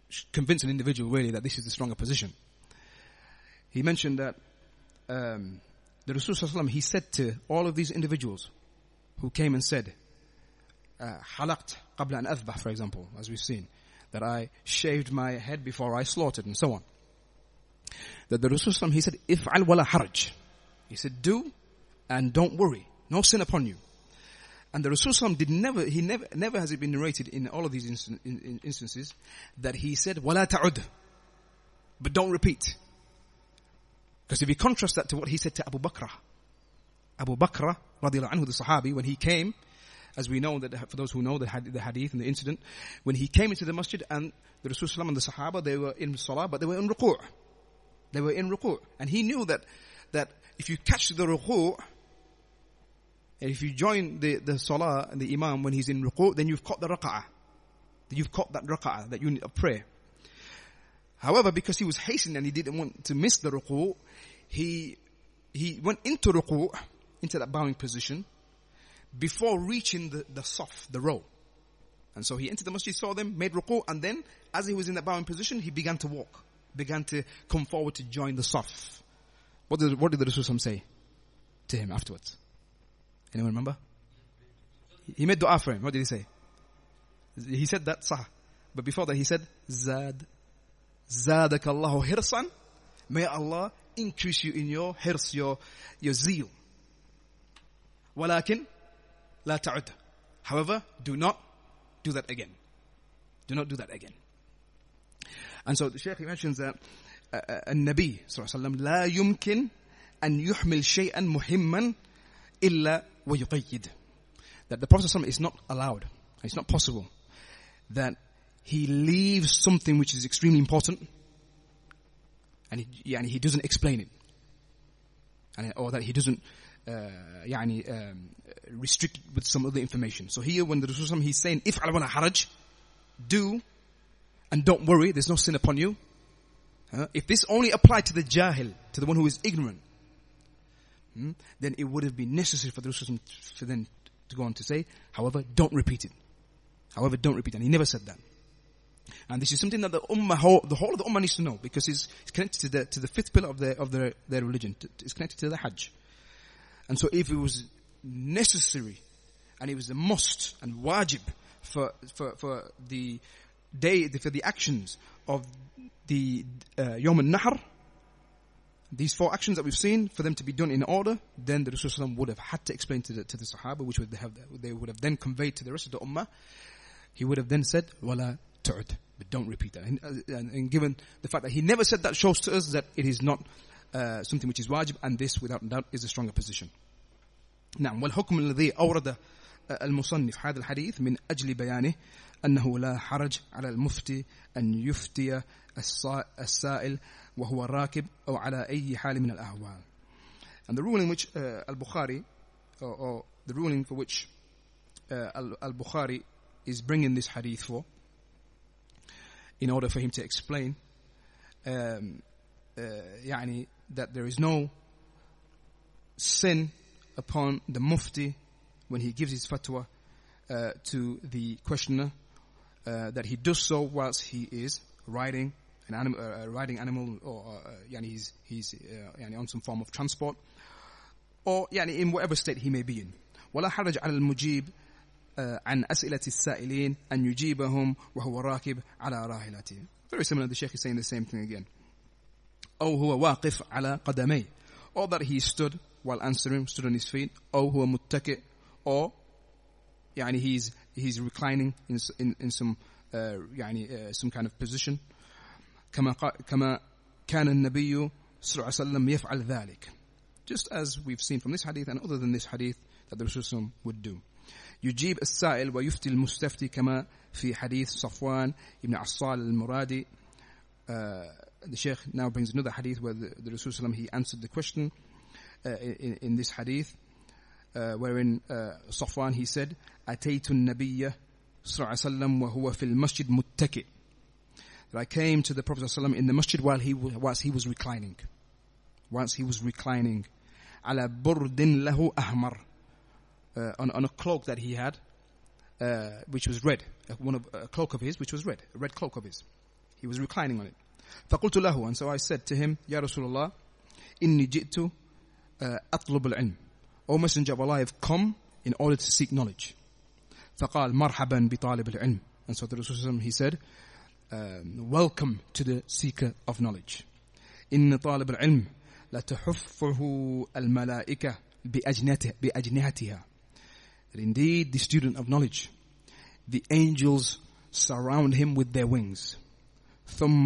should convince an individual really that this is the stronger position. He mentioned that Um, the Rasulullah, he said to all of these individuals who came and said, "Halaqt qabla an adhbah," for example, as we've seen, that I shaved my head before I slaughtered, and so on. That the Rasulullah, he said, "If'al wala haraj." He said, "Do and don't worry, no sin upon you." And the Rasulullah did never, he never, never has it been narrated in all of these instan- in, in instances that he said, "Wala ta'ud," but don't repeat. Because if we contrast that to what he said to Abu Bakr, Abu Bakr, radiallahu anhu, the Sahabi, when he came, as we know, that for those who know the hadith and the incident, when he came into the masjid and the Rasulullah and the Sahaba, they were in salah, but they were in ruku'. They were in ruku'. And he knew that, that if you catch the ruku', if you join the, the salah and the imam when he's in ruku', then you've caught the raka'ah. You've caught that raka'ah, that unit of prayer. However, because he was hastening and he didn't want to miss the ruku', he he went into ruku', into that bowing position, before reaching the, the saf, the row. And so he entered the masjid, saw them, made ruku', and then, as he was in that bowing position, he began to walk, began to come forward to join the saf. What did, what did the Rasulullah say to him afterwards? Anyone remember? He made dua for him. What did he say? He said that, sah. But before that, he said, zad. Zadaka Allahu hirsan. May Allah increase you in your hirs, your, your zeal. Walakin la ta'ud. However, do not do that again. Do not do that again. And so the Shaykh mentions that uh, uh, An-Nabi sallallahu la yumkin an yuhmil shay'an muhimman illa wa yuqayyid. That the Prophet is not allowed, it's not possible that he leaves something which is extremely important, and he, yeah, and he doesn't explain it, and or that he doesn't uh, yeah, and he, um, restrict it with some other information. So here, when the Rasulullah he's saying, "If al wana haraj, do and don't worry, there's no sin upon you," Uh, if this only applied to the jahil, to the one who is ignorant, hmm, then it would have been necessary for the Rasul for them to go on to say, however, don't repeat it. However, don't repeat it. And he never said that. And this is something that the ummah, whole, the whole of the ummah needs to know, because it's, it's connected to the to the fifth pillar of their of their their religion. It's connected to the Hajj. And so, if it was necessary, and it was a must and wajib for for for the day for the actions of the uh, Yom al-Nahr, these four actions that we've seen, for them to be done in order, then the Rasulullah would have had to explain to the, to the Sahaba, which would have they would have then conveyed to the rest of the ummah. He would have then said, "Wala tu'ud," but don't repeat that. And, and, and given the fact that he never said that, shows to us that it is not uh, something which is wajib, and this, without doubt, is a stronger position. Now, wal hukm alladhi awrada المصنف هذا الحديث من أجل بيانه أنه لا حرج على المفتي أن يفتي السائل وهو راكب أو على أي حال من الأهوال. And the ruling which uh, Al-Bukhari, or, or the ruling for which uh, Al-Bukhari is bringing this hadith for, in order for him to explain, um, uh, يعني, that there is no sin upon the mufti when he gives his fatwa uh, to the questioner, uh, that he does so whilst he is riding an animal, uh, riding animal, or uh, yani he's he's uh, yani on some form of transport, or yani in whatever state he may be in. ولا حرج على المجيب عن أسئلة السائلين أن يجيبهم وهو راكب على راحلته. Very similar. The Sheikh is saying the same thing again. أو هو واقف على قدميه, or that he stood while answering, stood on his feet. أو هو متكئ, or yani he's he's reclining in in, in some uh, yani uh, some kind of position. كما كما كان النبي صلى الله عليه وسلم يفعل ذلك, just as we've seen from this hadith and other than this hadith that the Rasul would do. يجيب السائل ويفتي المستفتي كما في حديث صفوان ابن عصال المرادي. The Sheikh now brings another hadith where the, the Rasul he answered the question uh, in, in this hadith. Uh, wherein uh, Safwan, he said, "Ataytu an-Nabiyya sallallahu alayhi wasallam wa huwa fil masjid muttaki." That I came to the Prophet sallallahu alayhi wasallam in the masjid while he whilst he was reclining, whilst he was reclining, ala burdin lahu ahmar, on on a cloak that he had, uh, which was red, one of a cloak of his which was red, a red cloak of his. He was reclining on it. فقلت له, and so I said to him, "Ya Rasulullah, inni ji'tu atlub al-'ilm." O Messenger of Allah, I have come in order to seek knowledge. فَقَالْ مَرْحَبًا بِطَالِبِ الْعِلْمِ. And so the Rasul, he said, um, welcome to the seeker of knowledge. إِنَّ طَالِبَ الْعِلْمِ لَتَحُفُّهُ الْمَلَائِكَةِ بِأَجْنِهَتِهَا. That indeed the student of knowledge, the angels surround him with their wings. ثُمَّ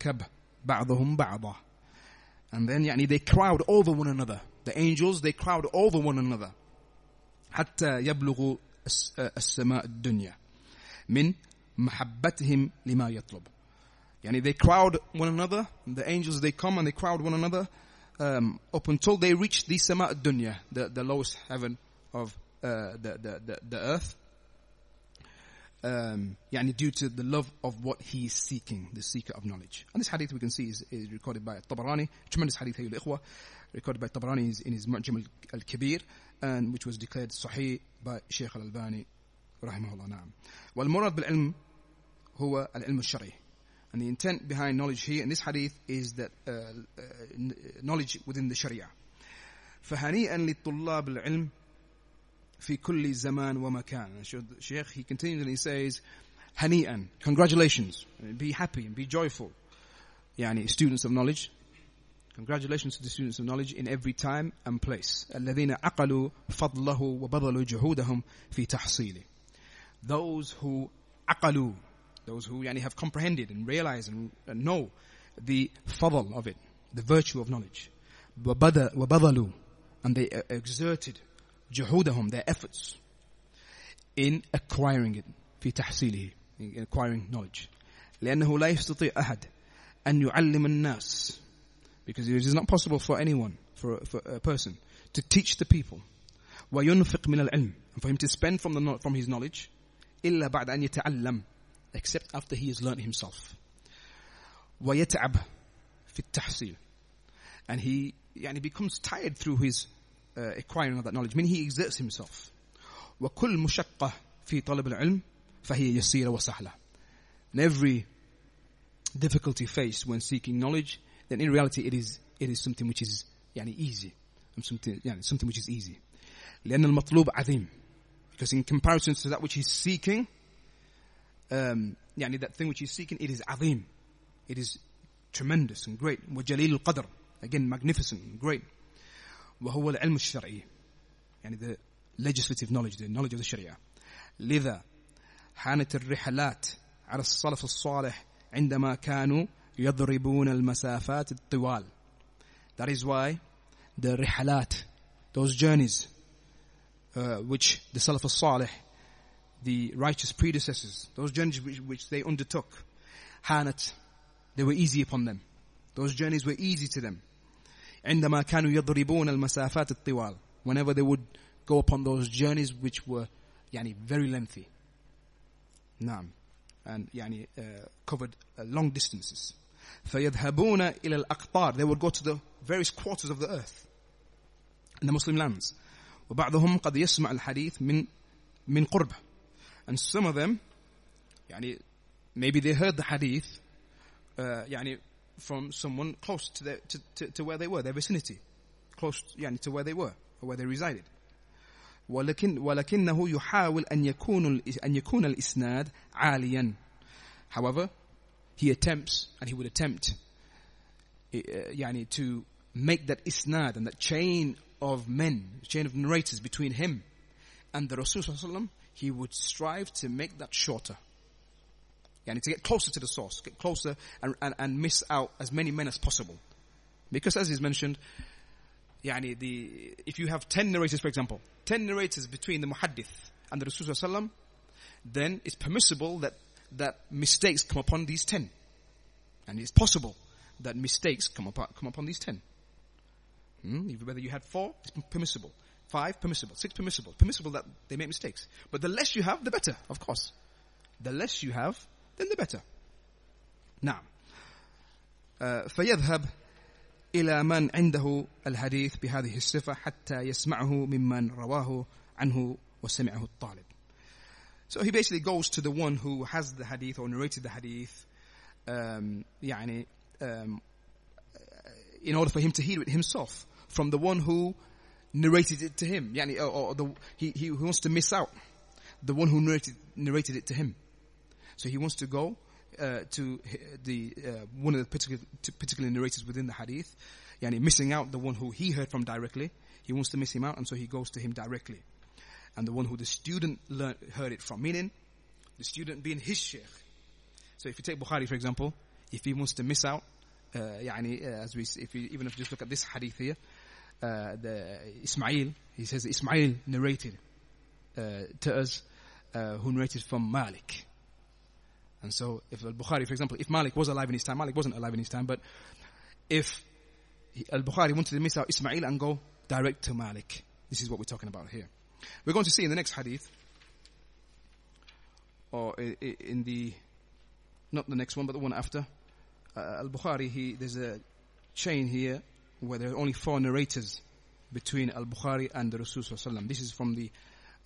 يَرْكَبْ بَعْضُهُمْ بَعْضًا. And then يعني, they crowd over one another. The angels, they crowd over one another. حتى يبلغوا السماء الدنيا من محبتهم لما يطلب. يعني they crowd one another. The angels, they come and they crowd one another um, up until they reach the سماء الدنيا, the the lowest heaven of uh, the, the the the earth. Um, يعني due to the love of what he is seeking, the seeker of knowledge. And this hadith we can see is, is recorded by Tabarani. Tremendous hadith, ayyul ikhwa, recorded by Tabarani in his Mu'jam al-Kabir, and which was declared Sahih by Sheikh al-Albani, rahimahullah. Naam. Wal-murad bil-ilm huwa al-ilm al-shari'. And the intent behind knowledge here in this hadith is that uh, uh, knowledge within the Sharia. فهنيئا للطلاب العلم في كل زمان ومكان. Sheikh, he continues and he says, "Hani'an, congratulations, be happy and be joyful, يعني students of knowledge, congratulations to the students of knowledge in every time and place. الذين عقلوا فضله وبذلوا جهودهم في تحصيله. Those who عقلوا, those who يعني have comprehended and realized and know the fadl of it, the virtue of knowledge, وبذلوا, and they exerted جهودهم, their efforts in acquiring it, في تحصيله, in acquiring knowledge. لأنه لا يستطيع أحد أن يعلم الناس, because it is not possible for anyone, for, for a person, to teach the people. وينفق من العلم, and for him to spend from the from his knowledge, إلا بعد أن يتعلم, except after he has learned himself. ويتعب, في التحصيل. And he يعني, becomes tired through his uh, acquiring of that knowledge. Meaning he exerts himself. وَكُلْ مُشَقَّةٍ فِي طَلَبِ الْعِلْمِ فَهِيَ يَسِيرَ وَسَهْلَةٍ. And every difficulty faced when seeking knowledge, then in reality it is, it is something which is يعني, easy. Something, يعني, something which is easy. لأن المطلوب عظيم. Because in comparison to that which he's seeking, um, يعني, that thing which he's seeking, it is عظيم. It is tremendous and great. وَجَلِيلُ الْقَدْر. Again, magnificent and great. وَهُوَ الْعِلْمُ الشَّرْعِي. يعني the legislative knowledge, the knowledge of the Sharia. لذا حانت الرحلات على السلف الصالح عندما كانوا يضربون المسافات الطوال. That is why the rihalat, those journeys uh, which the Salaf al-Salih, the righteous predecessors, those journeys which, which they undertook, hanat, they were easy upon them. Those journeys were easy to them. عندما كانوا يضربون المسافات الطوال. Whenever they would go upon those journeys which were yani, very lengthy. Naam. And yani, uh, covered uh, long distances. فَيَذْهَبُونَ إِلَى الْأَقْطَارِ. They would go to the various quarters of the earth. In the Muslim lands. وَبَعْضُهُمْ قَدْ يَسْمَعَ الْحَدِيثِ مِنْ, من قُرْبَ. And some of them, yani, maybe they heard the hadith uh, yani, from someone close to, their, to, to, to where they were, their vicinity. Close yani, to where they were, or where they resided. ولكن, وَلَكِنَّهُ يُحَاوِلْ أَنْ يَكُونُ, أن يكون الْإِسْنَادِ عَالِيًا. However, he attempts, and he would attempt uh, yani, to make that isnad and that chain of men, chain of narrators between him and the Rasul Sallallahu Alaihi Wasallam, he would strive to make that shorter. Yani to get closer to the source, get closer and, and, and miss out as many men as possible. Because as is mentioned, yani the, if you have ten narrators, for example, ten narrators between the Muhaddith and the Rasul Sallallahu Alaihi Wasallam, then it's permissible that, that mistakes come upon these ten. And it's possible that mistakes come, up, come upon these ten. Hmm? Whether you had four, it's permissible. Five, permissible. Six, permissible. Permissible that they make mistakes. But the less you have, the better, of course. The less you have, then the better. Now, فَيَذْهَبْ إِلَى مَنْ عِنْدَهُ الْحَدِيثِ بِهَذِهِ الصِّفَةِ حَتَّى يَسْمَعَهُ مِمَّنْ رَوَاهُ عَنْهُ وَسَمِعَهُ الطَّالِبِ. So he basically goes to the one who has the hadith or narrated the hadith um, يعني, um, in order for him to hear it himself from the one who narrated it to him. يعني, or, or the, he, he wants to miss out the one who narrated, narrated it to him. So he wants to go uh, to the uh, one of the particular, particular narrators within the hadith, يعني, missing out the one who he heard from directly. He wants to miss him out, and so he goes to him directly. And the one who the student learned, heard it from, meaning the student being his sheikh. So if you take Bukhari, for example, if he wants to miss out, uh, يعني, uh, as we, if we, even if you just look at this hadith here, uh, the Ismail, he says Ismail narrated uh, to us, uh, who narrated from Malik. And so if Al-Bukhari, for example, if Malik was alive in his time, Malik wasn't alive in his time, but if Al-Bukhari wanted to miss out Ismail and go direct to Malik, this is what we're talking about here. We're going to see in the next hadith, or in the, not the next one, but the one after, uh, Al-Bukhari, he, there's a chain here where there are only four narrators between Al-Bukhari and the Rasul Sallallahu Alaihi Wasallam. This is from the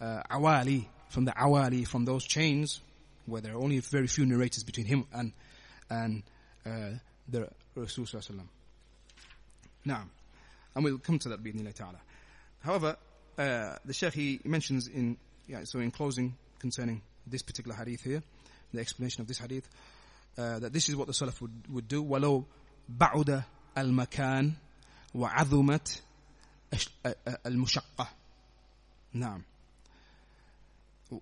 uh, Awali, from the Awali, from those chains where there are only very few narrators between him and and uh, the Rasul Sallallahu Alaihi Wasallam. Now, and we'll come to that bi'idhnillah ta'ala. However, Uh, the Shaykh, he mentions in, yeah, so in closing concerning this particular hadith here, the explanation of this hadith, uh, that this is what the Salaf would, would do. وَلَوْ بَعُدَ الْمَكَانِ وَعَظُمَتْ الْمُشَقَّةِ. Naam.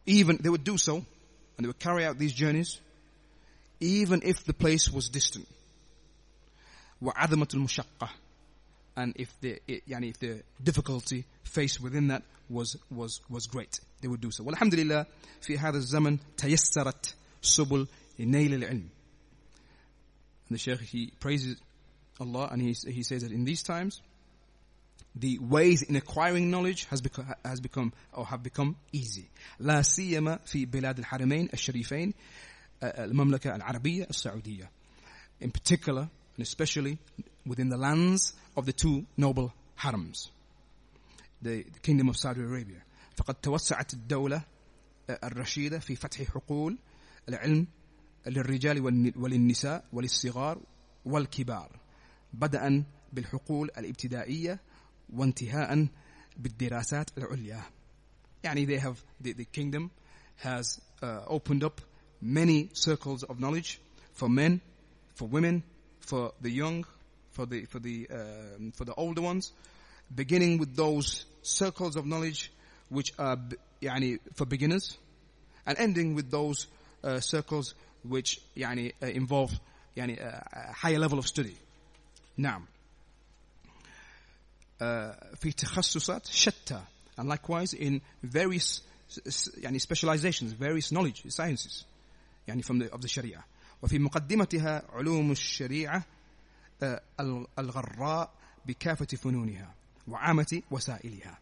Even, they would do so, and they would carry out these journeys, even if the place was distant. وَعَظُمَتْ الْمُشَقَّةِ. And if the it, yani if the difficulty faced within that was was was great, they would do so. Alhamdulillah, fi hadha al-zaman tayassarat subul nail al-ilm. And the Shaykh, he praises Allah, and he he says that in these times, the ways in acquiring knowledge has become has become or have become easy. La siyama fi bilad al-haramain al-sharifain al-mamlaka al-arabiyya al-saudiya. In particular, and especially within the lands of the two noble harams, the, the kingdom of Saudi Arabia. فقد توسعت الدولة الرشيدة في فتح حقول العلم للرجال وللنساء وللصغار والكبار بدءا بالحقول الابتدائية وانتهاء بالدراسات العليا. يعني they have the, the kingdom has uh, opened up many circles of knowledge for men, for women, for the young, for the for the uh, for the older ones, beginning with those circles of knowledge which are yani for beginners, and ending with those uh, circles which yani uh, involve yani uh, a higher level of study. Naam. في تخصصات شتى, and likewise in various يعني specializations, various knowledge sciences يعني from the, of the Sharia. وفي مقدمتها علوم الشريعة الغراء بكافة فنونها وعامة وسائلها.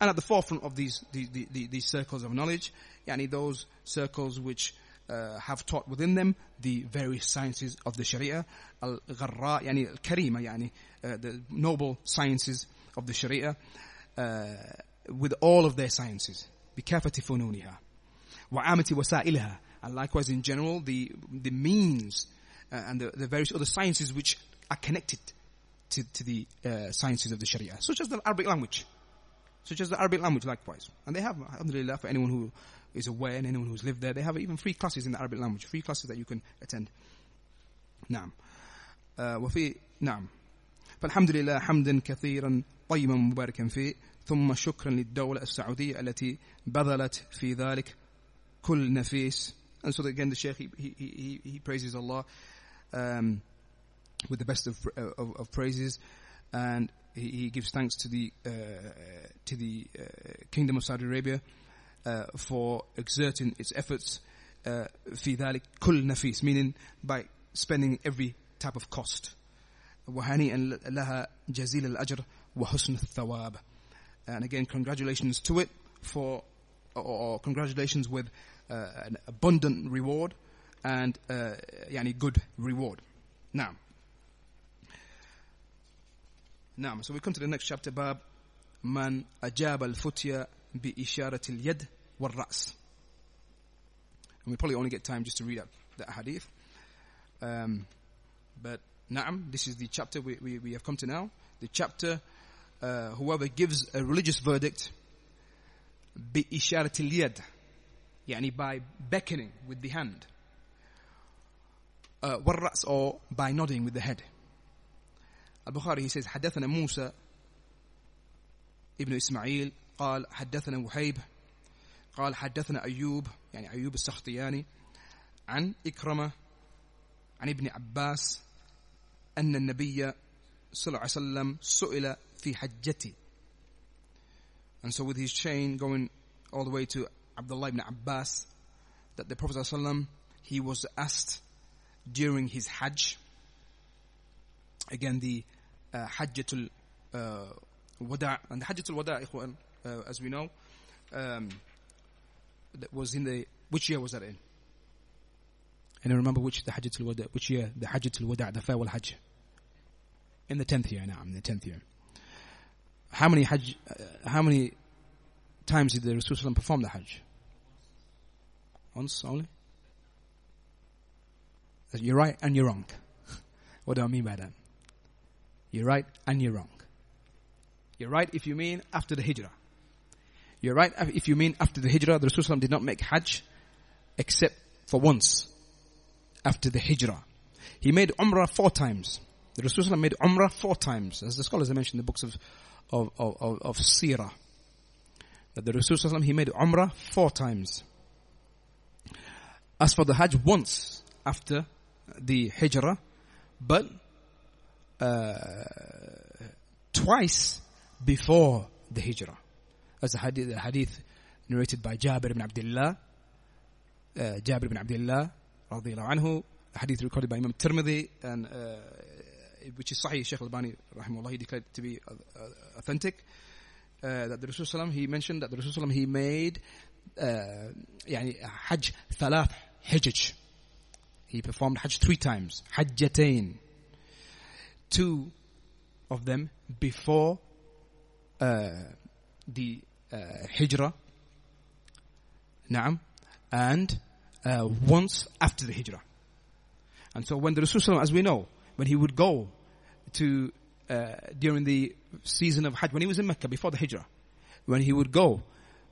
And at the forefront of these these, these, these circles of knowledge, يعني those circles which uh, have taught within them the various sciences of the Sharia, الغراء يعني الكريمة يعني uh, the noble sciences of the Sharia, uh, with all of their sciences, بكافة فنونها وعامة وسائلها. And likewise, in general, the the means uh, and the, the various other sciences which are connected to, to the uh, sciences of the Sharia, such as the Arabic language, such as the Arabic language, likewise. And they have, alhamdulillah, for anyone who is aware and anyone who's lived there, they have even free classes in the Arabic language, free classes that you can attend. نعم. وفي نعم. فالحمد لله حمدا كثيرا طيبا مباركا فيه ثم شكرا للدولة السعودية التي بذلت في ذلك كل نفيس. And so again, the Sheikh, he, he, he, he praises Allah um, with the best of, of, of praises, and he, he gives thanks to the uh, to the uh, Kingdom of Saudi Arabia uh, for exerting its efforts في ذلك كل نفيس, meaning by spending every type of cost. وهنيئا لها جزيل الأجر وحسن الثواب. And again, congratulations to it for, or, or congratulations with Uh, an abundant reward and uh, yani good reward. Now, now, so we come to the next chapter, Bab Man Ajab al Futya bi Isharat al Yad wal Ras. And we probably only get time just to read out that hadith. Um, but Naam, this is the chapter we, we, we have come to now. The chapter, uh, whoever gives a religious verdict bi Isharat al Yad, yani by beckoning with the hand, uh, or by nodding with the head. Al Bukhari, he says, حدثنا موسى ابن إسماعيل قال حدثنا وحيب قال حدثنا أيوب يعني أيوب السختياني عن إكرمة عن ابن عباس أن النبي صلى الله عليه وسلم سئل في حجتي. And so with his chain going all the way to Abdullah ibn Abbas, that the Prophet ﷺ, he was asked during his Hajj, again the uh, Hajjatul uh, Wada', and the Hajjatul Wada', ikhwan, uh, as we know, um, that was in the, which year was that in? And I remember which the Hajjatul Wada', which year the Hajjatul Wada', the farewell Hajj, in the tenth year. Now, in the tenth year, how many Hajj, uh, how many times did the Rasulullah perform the Hajj? Once only? You're right and you're wrong. What do I mean by that? You're right and you're wrong. You're right if you mean after the Hijrah. You're right if you mean after the Hijrah, the Rasulullah did not make Hajj except for once after the Hijrah. He made Umrah four times. The Rasulullah made Umrah four times, as the scholars have mentioned in the books of, of, of, of, of Seerah. That the Rasulullah, he made Umrah four times. As for the Hajj, once after the Hijrah, but uh, twice before the Hijrah. As the hadith, the hadith narrated by Jabir ibn Abdullah, uh, Jabir ibn Abdullah, radiyallahu anhu, the hadith recorded by Imam Tirmidhi, and uh, which is Sahih, Sheikh Al-Bani, rahimahullah, he declared to be authentic. Uh, that the Rasulullah, he mentioned that the Rasulullah, he made uh, يعني Hajj ثلاث Hijj. He performed Hajj three times, Hajjatain. two of them before uh, the uh, Hijrah. Naam. And uh, once after the Hijrah. And so when the Rasulullah, as we know, when he would go to, uh, during the season of Hajj, when he was in Mecca before the Hijrah, when he would go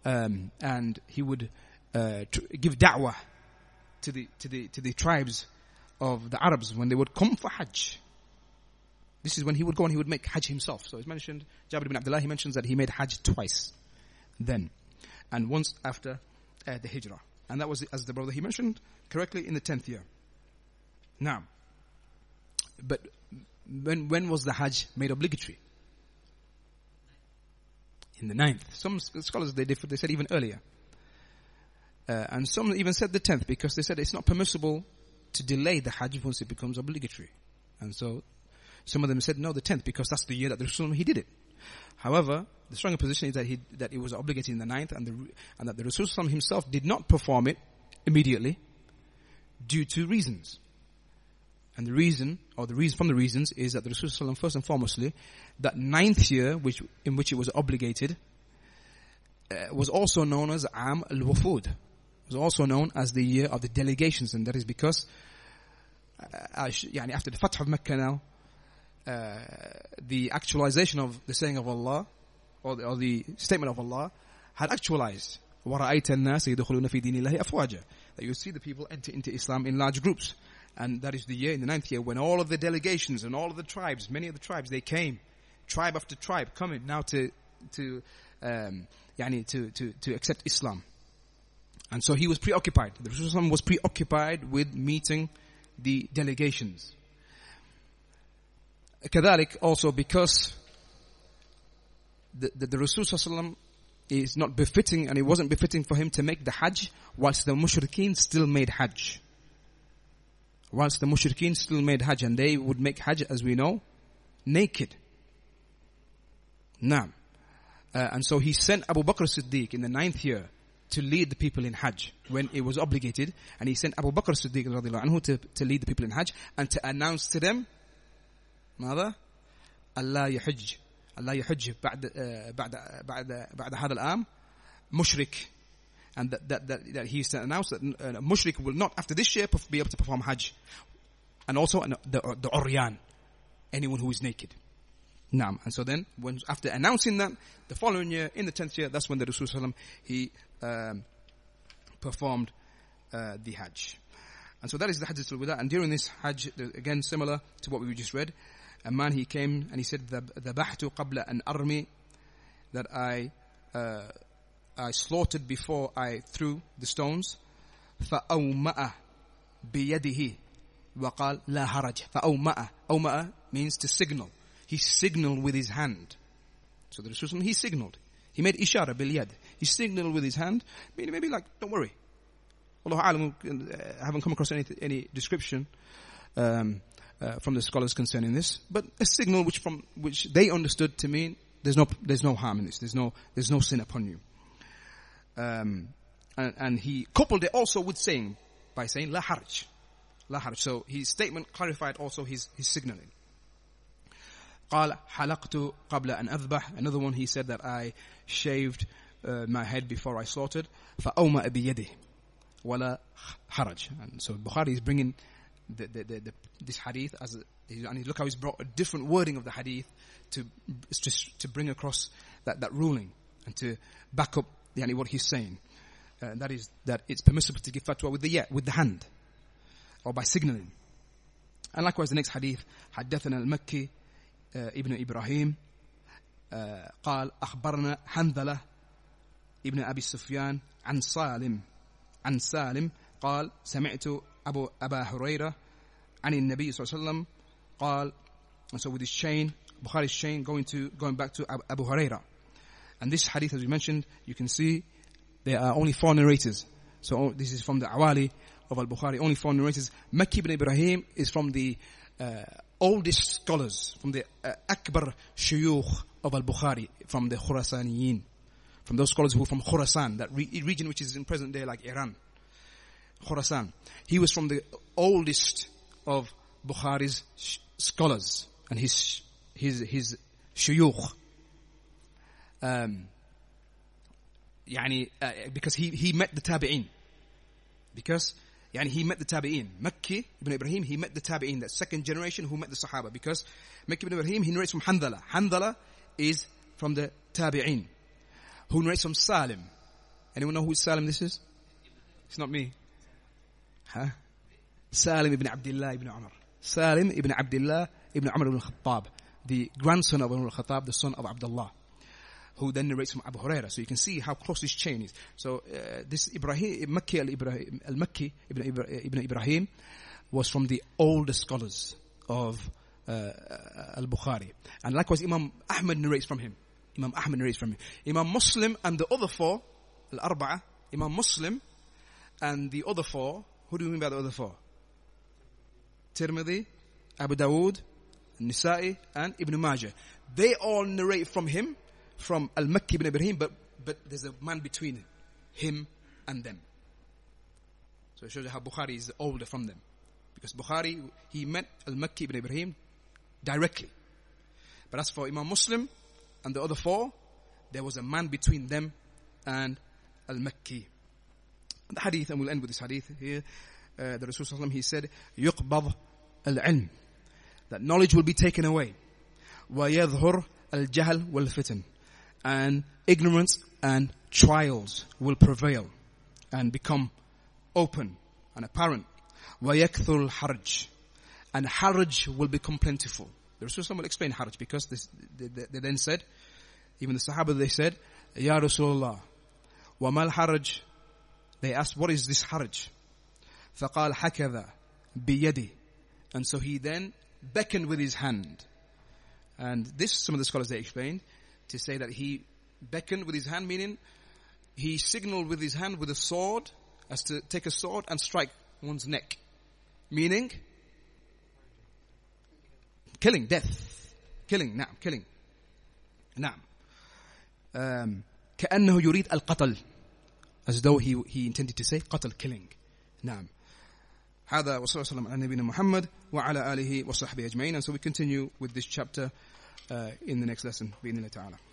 um, and he would uh, give da'wah to the, to, the, to the tribes of the Arabs when they would come for Hajj. This is when he would go and he would make Hajj himself. So it's mentioned, Jabir ibn Abdullah, he mentions that he made Hajj twice then and once after uh, the Hijrah. And that was, as the brother he mentioned correctly, in the tenth year. Now, but when when was the Hajj made obligatory? In the ninth. Some scholars, they differ, they said even earlier. Uh, and some even said the tenth, because they said it's not permissible to delay the Hajj once it becomes obligatory. And so some of them said, no, the tenth, because that's the year that the Rasulullah, he did it. However, the stronger position is that he that it was obligated in the ninth, and, the, and that the Rasulullah himself did not perform it immediately due to reasons. And the reason, or the reason from the reasons, is that the Rasulullah, first and foremostly, that ninth year which in which it was obligated uh, was also known as Am al-Wufud. It was also known as the year of the delegations, and that is because uh, after the Fatah of Mecca now, uh, the actualization of the saying of Allah, or the, or the statement of Allah, had actualized. وَرَأَيْتَ النَّاسَ يَدْخُلُونَ فِي دِينِ اللَّهِ أَفْوَاجًا. That you see the people enter into Islam in large groups. And that is the year, in the ninth year, when all of the delegations and all of the tribes, many of the tribes, they came, tribe after tribe, coming now to to um, yani to, to to accept Islam. And so he was preoccupied. The Rasulullah was preoccupied with meeting the delegations. Kadhalik, also because the the, the Rasulullah is not befitting, and it wasn't befitting for him to make the Hajj whilst the Mushrikeen still made Hajj. Whilst the Mushrikeen still made Hajj, and they would make Hajj, as we know, naked. Naam. Uh, and so he sent Abu Bakr Siddiq in the ninth year to lead the people in Hajj when it was obligated. And he sent Abu Bakr Siddiq radhiyallahu anhu to, to lead the people in Hajj and to announce to them, ماذا? Allah yuhajj. Allah yuhajj ba'da, ba'da, ba'da, ba'da hadha al-aam, mushrik. And that, that, that, that he announced that uh, Mushrik will not, after this year, be able to perform Hajj. And also uh, the, uh, the Uryan, anyone who is naked. Naam. And so then, when, after announcing that, the following year, in the tenth year, that's when the Rasulullah, he um, performed uh, the Hajj. And so that is the Hajj al-Wada. And during this Hajj, again, similar to what we just read, a man, he came and he said, ذَبَحْتُ قَبْلَ أَنْ أَرْمِي, that I... Uh, I slaughtered before I threw the stones. فَأَوْمَأَ بِيَدِهِ وَقَالْ لَا هَرَجْ. فَأَوْمَأَ, أَوْمَأَ means to signal. He signaled with his hand. So the Rasulullah, he signaled. He made ishara bil-yad. He signaled with his hand. Maybe, maybe like, don't worry. Allahu alam, I haven't come across any, any description um, uh, from the scholars concerning this. But a signal which from which they understood to mean there's no there's no harm in this. There's no there's no sin upon you. Um, and, and he coupled it also with saying, by saying, La haraj. La haraj. So his statement clarified also his, his signaling. قال حلقت قبل أن أذبح. Another one, he said that I shaved uh, my head before I slaughtered. فأومأ بيده ولا haraj. And so Bukhari is bringing the, the, the, the, this hadith as a, and look how he's brought a different wording of the hadith to to, to bring across that, that ruling and to back up Yani what he's saying, uh, that is that it's permissible to give fatwa with the yeah, with the hand, or by signaling. And likewise, the next hadith, حدثنا المكي ابن إبراهيم قال أخبرنا حنظلة ابن أبي سفيان عن سالم عن سالم قال سمعت أبو أبا هريرة عن النبي صلى الله عليه وسلم قال. And so with this chain, Bukhari's chain going to going back to Abu Huraira. And this hadith, as we mentioned, you can see there are only four narrators. So this is from the Awali of Al-Bukhari, only four narrators. Makki ibn Ibrahim is from the uh, oldest scholars, from the uh, Akbar Shuyukh of Al-Bukhari, from the Khurasaniyin, from those scholars who were from Khurasan, that re- region which is in present day like Iran. Khurasan. He was from the oldest of Bukhari's sh- scholars. and his his his shuyukh, um, yani, uh, because he he met the tabi'in, because yani he met the tabi'in. Makki ibn Ibrahim, he met the tabi'in, that second generation who met the Sahaba, because Makki ibn Ibrahim, he narrates from Hanthala. Hanthala is from the tabi'in, who narrates from Salim. Anyone know who Salim this is? It's not me. Huh? Salim ibn Abdullah ibn Umar. Salim ibn Abdullah ibn Umar ibn Khattab, the grandson of Ibn Khattab, the son of Abdullah, who then narrates from Abu Huraira. So you can see how close this chain is. So uh, this Ibrahim, Makki al-Ibrahim, al-Makki ibn Ibrahim, was from the oldest scholars of uh, al-Bukhari. And likewise, Imam Ahmad narrates from him. Imam Ahmad narrates from him. Imam Muslim and the other four, al-Arba'ah, Imam Muslim and the other four, who do you mean by the other four? Tirmidhi, Abu Dawood, Nisa'i, and Ibn Majah. They all narrate from him, from Al-Makki ibn Ibrahim, but, but there's a man between him and them. So it shows you how Bukhari is older from them. Because Bukhari, he met Al-Makki ibn Ibrahim directly. But as for Imam Muslim and the other four, there was a man between them and Al-Makki. The hadith, and we'll end with this hadith here. Uh, the Rasulullah, he said, يُقْبَضْ الْعِلْمِ, that knowledge will be taken away. وَيَظْهُرْ الْجَهْلُ وَالْفِتْنُ, and ignorance and trials will prevail and become open and apparent. وَيَكْثُرْ الْحَرْجِ, and haraj will become plentiful. The Rasulullah will explain haraj, because this, they, they, they then said, even the Sahaba, they said, Ya Rasulullah, وَمَا الْحَرَجِ, they asked, what is this haraj? فَقَالْ حَكَذَا بِيَدِهِ, and so he then beckoned with his hand. And this, some of the scholars, they explained to say that he beckoned with his hand, meaning he signaled with his hand with a sword, as to take a sword and strike one's neck, meaning killing, death, killing, naam, killing, naam. Um, كَأَنَّهُ يُرِيدْ الْقَتَلِ, as though he he intended to say قَتَل, killing, naam. هذا وصلى الله على نبينا محمد وعلى آله وصحبه أجمعين. And so we continue with this chapter uh, in the next lesson بإذن الله تعالى.